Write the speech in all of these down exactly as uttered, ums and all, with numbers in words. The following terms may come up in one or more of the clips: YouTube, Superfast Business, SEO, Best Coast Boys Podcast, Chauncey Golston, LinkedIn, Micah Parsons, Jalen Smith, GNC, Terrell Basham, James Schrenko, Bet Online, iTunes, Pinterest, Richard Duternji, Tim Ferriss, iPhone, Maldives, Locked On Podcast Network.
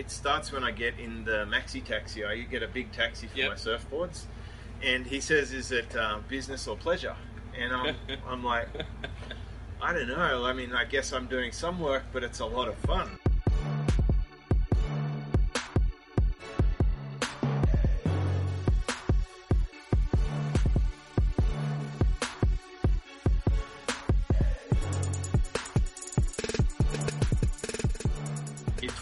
it starts when I get in the maxi taxi. I get a big taxi for yep. my surfboards, and he says, "Is it uh, business or pleasure?" And I'm, I'm like, I don't know. I mean, I guess I'm doing some work, but it's a lot of fun.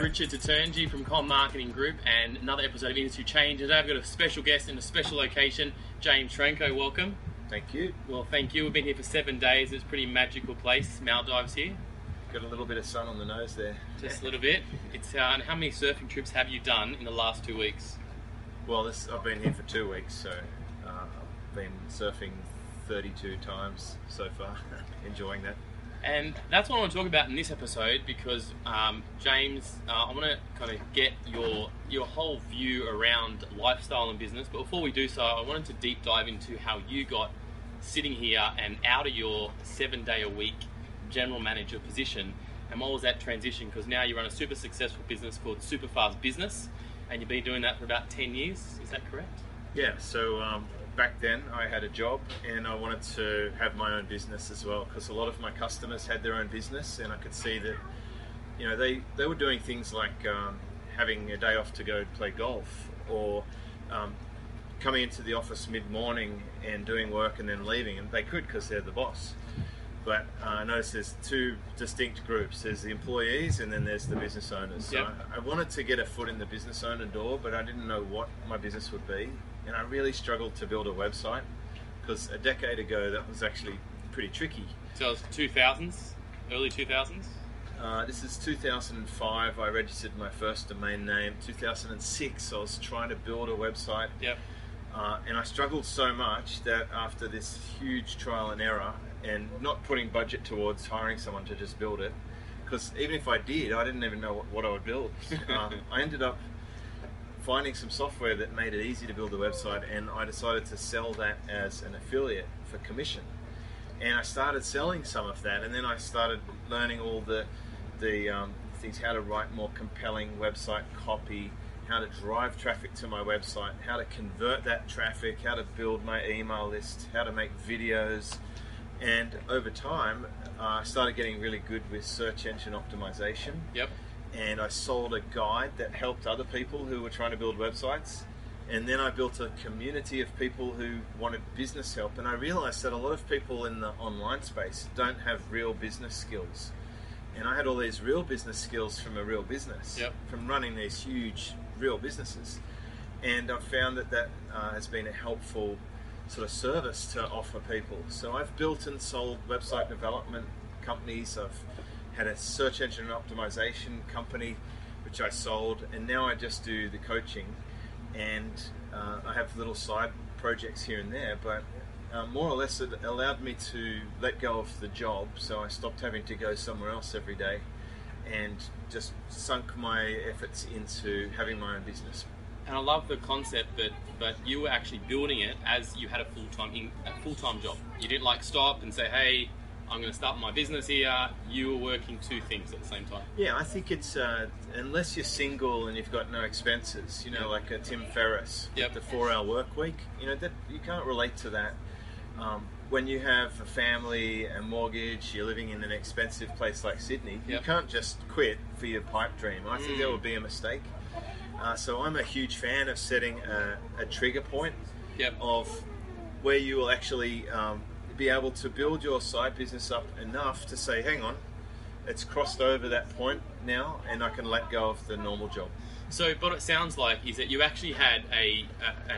Richard Duternji from Com Marketing Group, and another episode of Industry Change. Today I've got a special guest in a special location, James Schrenko. Welcome. Thank you. Well, thank you. We've been here for seven days. It's a pretty magical place, Maldives here. Got a little bit of sun on the nose there. Just a little bit. It's uh, and how many surfing trips have you done in the last two weeks? Well, this I've been here for two weeks, so uh, I've been surfing thirty-two times so far. Enjoying that. And that's what I want to talk about in this episode, because um, James, uh, I want to kind of get your your whole view around lifestyle and business. But before we do so, I wanted to deep dive into how you got sitting here and out of your seven day a week general manager position, and what was that transition? Because now you run a super successful business called Superfast Business, and you've been doing that for about ten years. Is that correct? Yeah. So. Um Back then, I had a job and I wanted to have my own business as well, because a lot of my customers had their own business, and I could see that, you know, they, they were doing things like um, having a day off to go play golf, or um, coming into the office mid-morning and doing work and then leaving, and they could because they're the boss. But uh, I noticed there's two distinct groups. There's the employees and then there's the business owners. So yep. I, I wanted to get a foot in the business owner door, but I didn't know what my business would be. And I really struggled to build a website, because a decade ago that was actually pretty tricky. So it was two thousands, early two thousands? Uh, this is two thousand five, I registered my first domain name. two thousand six, I was trying to build a website. Yep. Uh, and I struggled so much that after this huge trial and error, and not putting budget towards hiring someone to just build it, because even if I did, I didn't even know what, what I would build. uh, I ended up finding some software that made it easy to build a website, and I decided to sell that as an affiliate for commission. And I started selling some of that, and then I started learning all the, the um, things, how to write more compelling website copy, how to drive traffic to my website, how to convert that traffic, how to build my email list, how to make videos. And over time, I uh, started getting really good with search engine optimization. Yep. And I sold a guide that helped other people who were trying to build websites. And then I built a community of people who wanted business help. And I realized that a lot of people in the online space don't have real business skills. And I had all these real business skills from a real business, yep. from running these huge real businesses. And I found that that uh, has been a helpful sort of service to offer people. So I've built and sold website development companies. I've had a search engine optimization company, which I sold, and now I just do the coaching, and uh, I have little side projects here and there, but uh, more or less it allowed me to let go of the job, so I stopped having to go somewhere else every day, and just sunk my efforts into having my own business. And I love the concept, but but you were actually building it as you had a full-time a full-time job. You didn't like stop and say, hey, I'm going to start my business here. You were working two things at the same time. Yeah, I think it's, uh, unless you're single and you've got no expenses, you know, yep. like a Tim Ferriss with yep. the four-hour work week, you know, that you can't relate to that. Um, when you have a family, a mortgage, you're living in an expensive place like Sydney, yep. you can't just quit for your pipe dream. I think mm. that would be a mistake. Uh, so I'm a huge fan of setting a, a trigger point yep. of where you will actually... Um, be able to build your side business up enough to say, hang on, it's crossed over that point now and I can let go of the normal job. So what it sounds like is that you actually had a,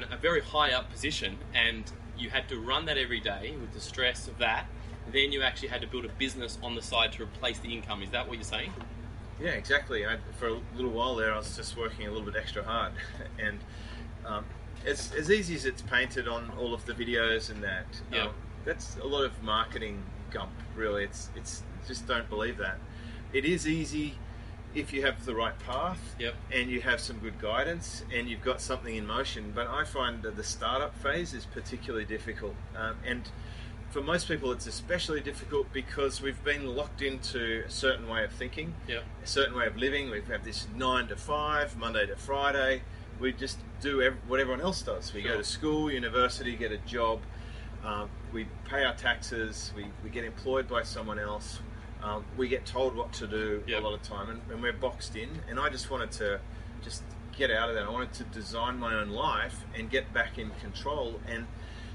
a, a very high up position, and you had to run that every day with the stress of that. Then you actually had to build a business on the side to replace the income. Is that what you're saying? Yeah, exactly. I, for a little while there, I was just working a little bit extra hard. and um, it's as easy as it's painted on all of the videos and that. Yeah. Um, That's a lot of marketing gump, really. It's it's just don't believe that. It is easy if you have the right path yep. and you have some good guidance and you've got something in motion. But I find that the startup phase is particularly difficult. Um, and for most people it's especially difficult because we've been locked into a certain way of thinking, yeah. a certain way of living. We have this nine to five, Monday to Friday. We just do ev what everyone else does. We sure. go to school, university, get a job. Um, we pay our taxes. We, we get employed by someone else. Um, we get told what to do yep. a lot of time, and, and we're boxed in. And I just wanted to just get out of that. I wanted to design my own life and get back in control and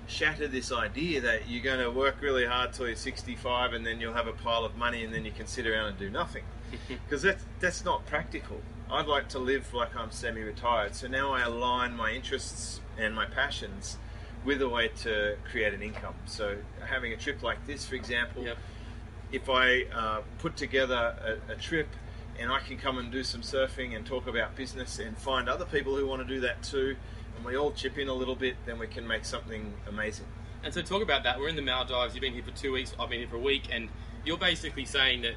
shatter this idea that you're going to work really hard till you're sixty-five and then you'll have a pile of money and then you can sit around and do nothing. Because that's, that's not practical. I'd like to live like I'm semi-retired. So now I align my interests and my passions with a way to create an income. So having a trip like this, for example, yep. if I uh, put together a, a trip and I can come and do some surfing and talk about business and find other people who want to do that too, and we all chip in a little bit, then we can make something amazing. And so talk about that. We're in the Maldives. You've been here for two weeks. I've been here for a week. And you're basically saying that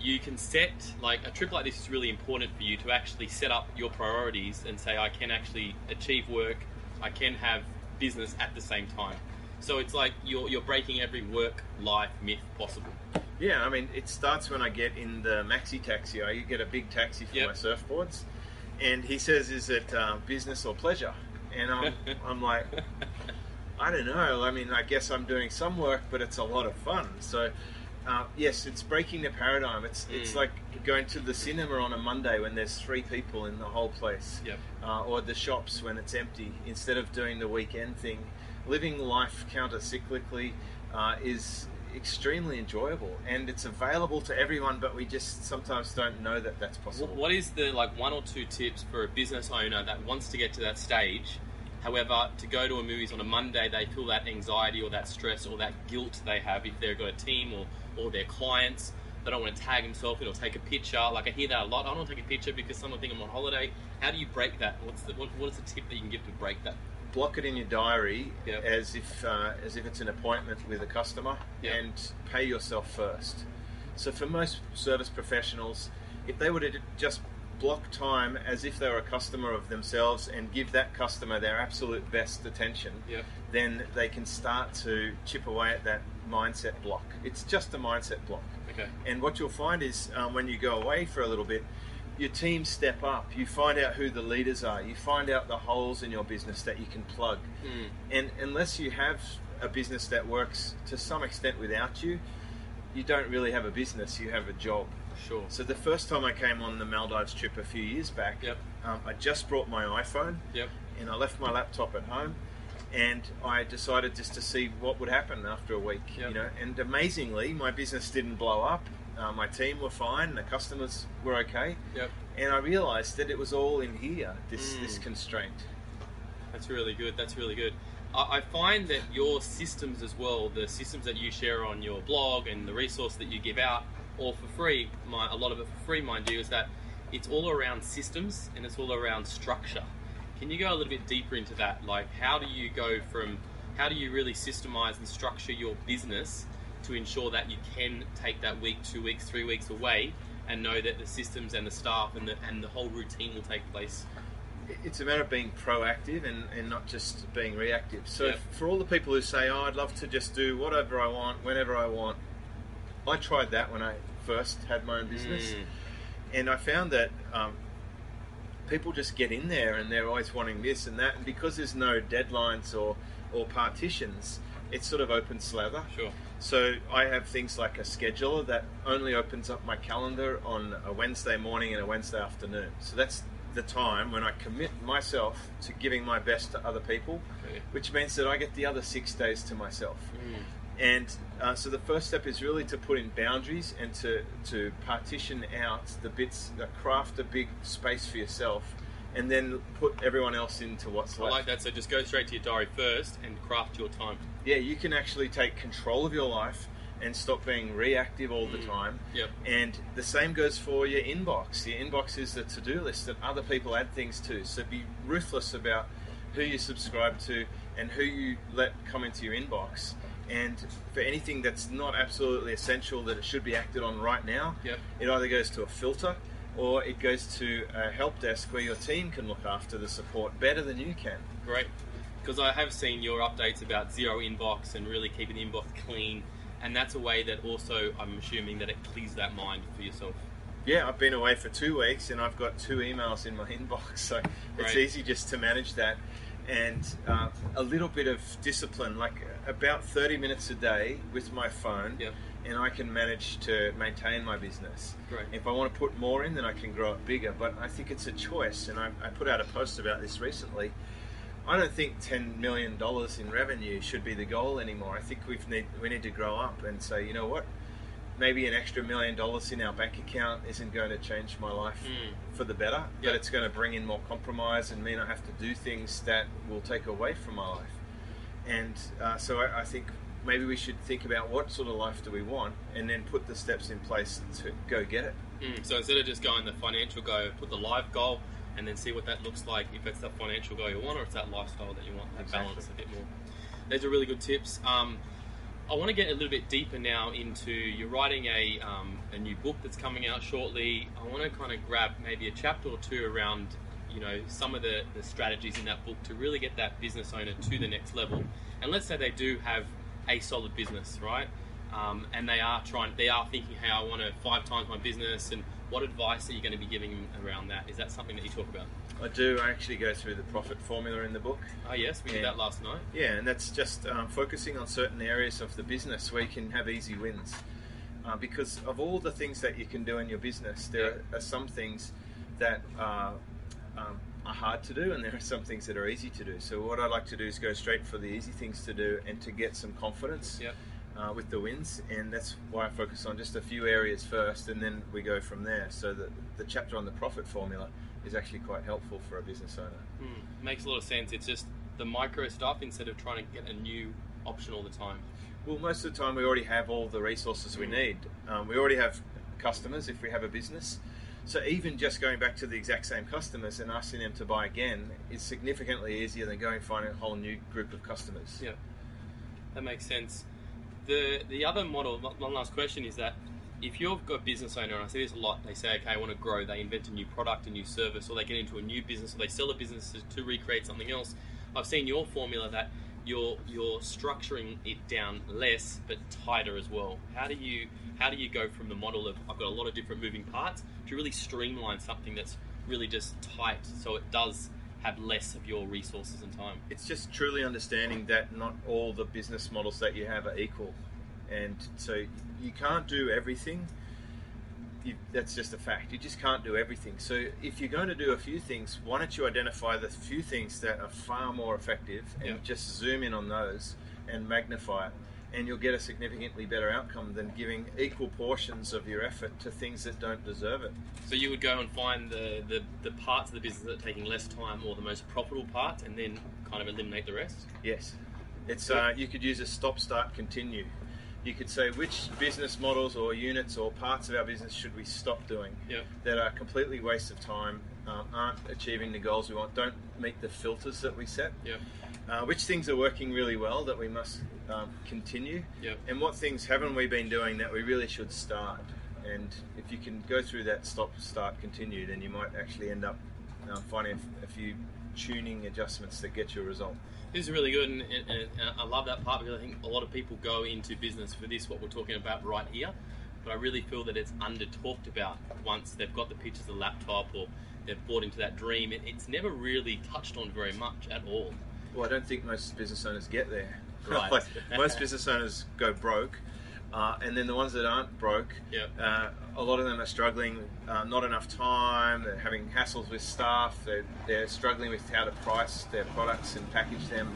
you can set, like a trip like this is really important for you to actually set up your priorities and say, I can actually achieve work. I can have business at the same time. So it's like you're, you're breaking every work-life myth possible. Yeah, I mean, it starts when I get in the maxi taxi. I get a big taxi for yep. my surfboards. And he says, is it uh, business or pleasure? And I'm, I'm like, I don't know. I mean, I guess I'm doing some work, but it's a lot of fun. So, uh, yes, it's breaking the paradigm. It's, mm. it's like going to the cinema on a Monday when there's three people in the whole place. Yep. Uh, or the shops when it's empty, instead of doing the weekend thing. Living life counter-cyclically uh, is extremely enjoyable, and it's available to everyone, but we just sometimes don't know that that's possible. What is the like one or two tips for a business owner that wants to get to that stage, however, to go to a movies on a Monday, they feel that anxiety or that stress or that guilt they have if they've got a team or, or their clients, they don't want to tag themselves in or take a picture. Like I hear that a lot, I don't want to take a picture because someone think I'm on holiday. How do you break that? What's the, what, what's the tip that you can give to break that? Block it in your diary yep. as if uh, as if it's an appointment with a customer yep. and pay yourself first. So for most service professionals, if they were to just block time as if they were a customer of themselves and give that customer their absolute best attention, yep. then they can start to chip away at that mindset block. It's just a mindset block. Okay. And what you'll find is um, when you go away for a little bit, your team step up, you find out who the leaders are, you find out the holes in your business that you can plug. Mm. And unless you have a business that works to some extent without you, you don't really have a business, you have a job. Sure. So the first time I came on the Maldives trip a few years back, yep. um, I just brought my iPhone yep. and I left my laptop at home and I decided just to see what would happen after a week. Yep. You know, and amazingly, my business didn't blow up. Uh, my team were fine, the customers were okay, yep. and I realised that it was all in here, this, mm. this constraint. That's really good, that's really good. I, I find that your systems as well, the systems that you share on your blog and the resource that you give out, all for free, my, a lot of it for free mind you, is that it's all around systems and it's all around structure. Can you go a little bit deeper into that? Like how do you go from, how do you really systemize and structure your business to ensure that you can take that week, two weeks, three weeks away and know that the systems and the staff and the, and the whole routine will take place? It's a matter of being proactive and, and not just being reactive. So yep. for all the people who say, oh, I'd love to just do whatever I want, whenever I want, I tried that when I first had my own business. Mm. And I found that um, people just get in there and they're always wanting this and that. And because there's no deadlines or, or partitions, it's sort of open slather. Sure. So I have things like a scheduler that only opens up my calendar on a Wednesday morning and a Wednesday afternoon. So that's the time when I commit myself to giving my best to other people, okay. which means that I get the other six days to myself. Mm. And uh, so the first step is really to put in boundaries and to, to partition out the bits, the craft a big space for yourself, and then put everyone else into what's left. I like that, so just go straight to your diary first and craft your time. Yeah, you can actually take control of your life and stop being reactive all the time. Yep. And the same goes for your inbox. Your inbox is the to-do list that other people add things to. So be ruthless about who you subscribe to and who you let come into your inbox. And for anything that's not absolutely essential that it should be acted on right now, yep. it either goes to a filter or it goes to a help desk where your team can look after the support better than you can. Great. because I have seen your updates about zero inbox and really keeping the inbox clean, and that's a way that also, I'm assuming, that it clears that mind for yourself. Yeah, I've been away for two weeks and I've got two emails in my inbox, so it's right. easy just to manage that. And uh, a little bit of discipline, like about thirty minutes a day with my phone, yep. and I can manage to maintain my business. Great. If I want to put more in, then I can grow it bigger, but I think it's a choice, and I, I put out a post about this recently. I don't think ten million dollars in revenue should be the goal anymore. I think we've need, we need to grow up and say, you know what? Maybe an extra million dollars in our bank account isn't going to change my life mm. for the better, yep. but it's going to bring in more compromise and mean I have to do things that will take away from my life. And uh, so I, I think maybe we should think about what sort of life do we want and then put the steps in place to go get it. Mm. So instead of just going the financial goal, put the life goal and then see what that looks like, if it's the financial goal you want or it's that lifestyle that you want, that exactly. balance a bit more. Those are really good tips. Um, I want to get a little bit deeper now into, you're writing a, um, a new book that's coming out shortly. I want to kind of grab maybe a chapter or two around, you know, some of the, the strategies in that book to really get that business owner to the next level. And let's say they do have a solid business, right? Um, and they are trying, they are thinking, hey, I want to five times my business, and what advice are you going to be giving them around that? Is that something that you talk about? I do. I actually go through the profit formula in the book. Oh yes, we did that last night. Yeah, and that's just um, focusing on certain areas of the business where you can have easy wins. Uh, because of all the things that you can do in your business, there are some things that are, um, are hard to do, and there are some things that are easy to do. So what I like to do is go straight for the easy things to do and to get some confidence. Yep. Uh, with the wins, and that's why I focus on just a few areas first and then we go from there. So the, the chapter on the profit formula is actually quite helpful for a business owner. Mm, makes a lot of sense. It's just the micro stuff instead of trying to get a new option all the time. Well, most of the time we already have all the resources we need. Um, we already have customers if we have a business. So even just going back to the exact same customers and asking them to buy again is significantly easier than going and finding a whole new group of customers. Yeah, that makes sense. The the other model, one last question, is that if you've got a business owner, and I see this a lot, they say, okay, I want to grow, they invent a new product, a new service, or they get into a new business, or they sell a business to recreate something else. I've seen your formula that you're you're structuring it down less, but tighter as well. How do you how do you go from the model of, I've got a lot of different moving parts, to really streamline something that's really just tight, so it does have less of your resources and time? It's just truly understanding that not all the business models that you have are equal, and so you can't do everything. You, that's just a fact. You just can't do everything. So if you're going to do a few things, why don't you identify the few things that are far more effective and yeah. just zoom in on those and magnify it, and you'll get a significantly better outcome than giving equal portions of your effort to things that don't deserve it. So you would go and find the, the, the parts of the business that are taking less time or the most profitable parts, and then kind of eliminate the rest? Yes. It's uh, you could use a stop, start, continue. You could say which business models or units or parts of our business should we stop doing yep. that are completely waste of time, uh, aren't achieving the goals we want, don't meet the filters that we set. Yep. Uh, which things are working really well that we must um, continue, yep. and what things haven't we been doing that we really should start? And if you can go through that stop, start, continue, then you might actually end up uh, finding a few tuning adjustments that get you a result. This is really good, and, and, and I love that part, because I think a lot of people go into business for this, what we're talking about right here, but I really feel that it's under-talked about. Once they've got the pictures of the laptop or they've bought into that dream, it, it's never really touched on very much at all. Well, I don't think most business owners get there. Right. Like, most business owners go broke, uh, and then the ones that aren't broke, yep. uh, a lot of them are struggling, uh, not enough time, they're having hassles with staff, they're, they're struggling with how to price their products and package them,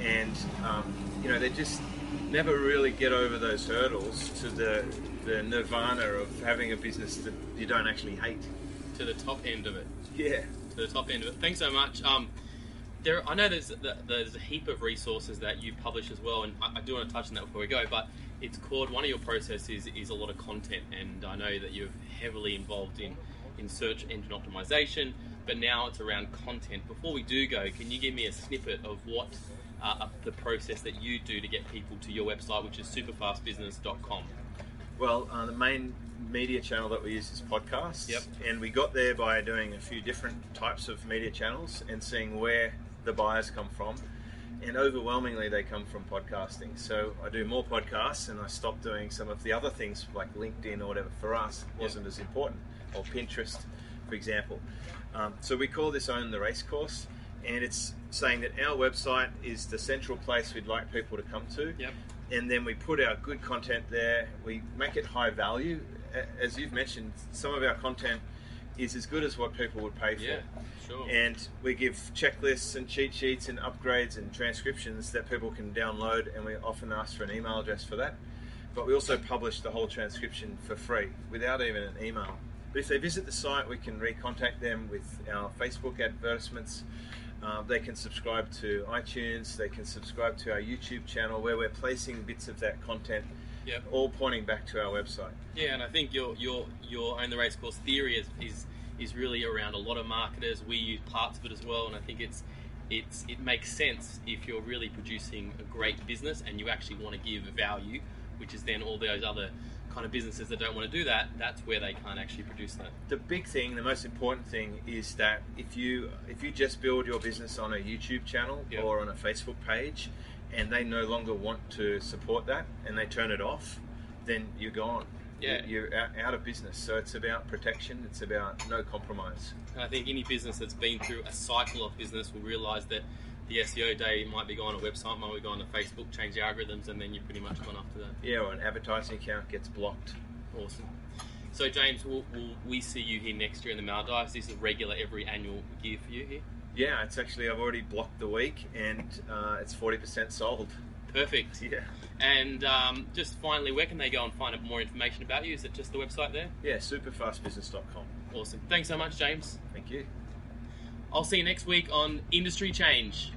and um, you know, they just never really get over those hurdles to the, the nirvana of having a business that you don't actually hate. To the top end of it. Yeah. To the top end of it. Thanks so much. Um, There, I know there's there's a heap of resources that you publish as well, and I do want to touch on that before we go, but it's called, one of your processes is a lot of content, and I know that you're heavily involved in, in search engine optimization, but now it's around content. Before we do go, can you give me a snippet of what uh, the process that you do to get people to your website, which is superfast business dot com? Well, uh, the main media channel that we use is podcasts, yep. and we got there by doing a few different types of media channels and seeing where the buyers come from, and overwhelmingly they come from podcasting. So I do more podcasts, and I stopped doing some of the other things like LinkedIn or whatever. For us, it wasn't as important, or Pinterest, for example. Um, so we call this Own the Race Course, and it's saying that our website is the central place we'd like people to come to. Yep. And then we put our good content there. We make it high value. As you've mentioned, some of our content is as good as what people would pay for. Yeah, sure. And we give checklists and cheat sheets and upgrades and transcriptions that people can download, and we often ask for an email address for that. But we also publish the whole transcription for free without even an email. But if they visit the site, we can recontact them with our Facebook advertisements. Um, they can subscribe to iTunes, they can subscribe to our YouTube channel where we're placing bits of that content. Yep. All pointing back to our website. Yeah, and I think your your your Own the Race Course theory is, is is really around a lot of marketers. We use parts of it as well, and I think it's it's it makes sense if you're really producing a great business and you actually want to give value, which is then all those other kind of businesses that don't want to do that, that's where they can't actually produce that. The big thing, the most important thing, is that if you if you just build your business on a YouTube channel, yep, or on a Facebook page, and they no longer want to support that and they turn it off, then you're gone. Yeah. You're out of business. So it's about protection. It's about no compromise. And I think any business that's been through a cycle of business will realize that the S E O day might be going on a website, might be going to Facebook, change the algorithms, and then you're pretty much gone after that. Yeah, or an advertising account gets blocked. Awesome. So James, we'll, we'll, we see you here next year in the Maldives. This is regular every annual year for you here? Yeah, it's actually, I've already blocked the week, and uh, it's forty percent sold. Perfect. Yeah. And um, just finally, where can they go and find out more information about you? Is it just the website there? Yeah, superfast business dot com. Awesome. Thanks so much, James. Thank you. I'll see you next week on Industry Change.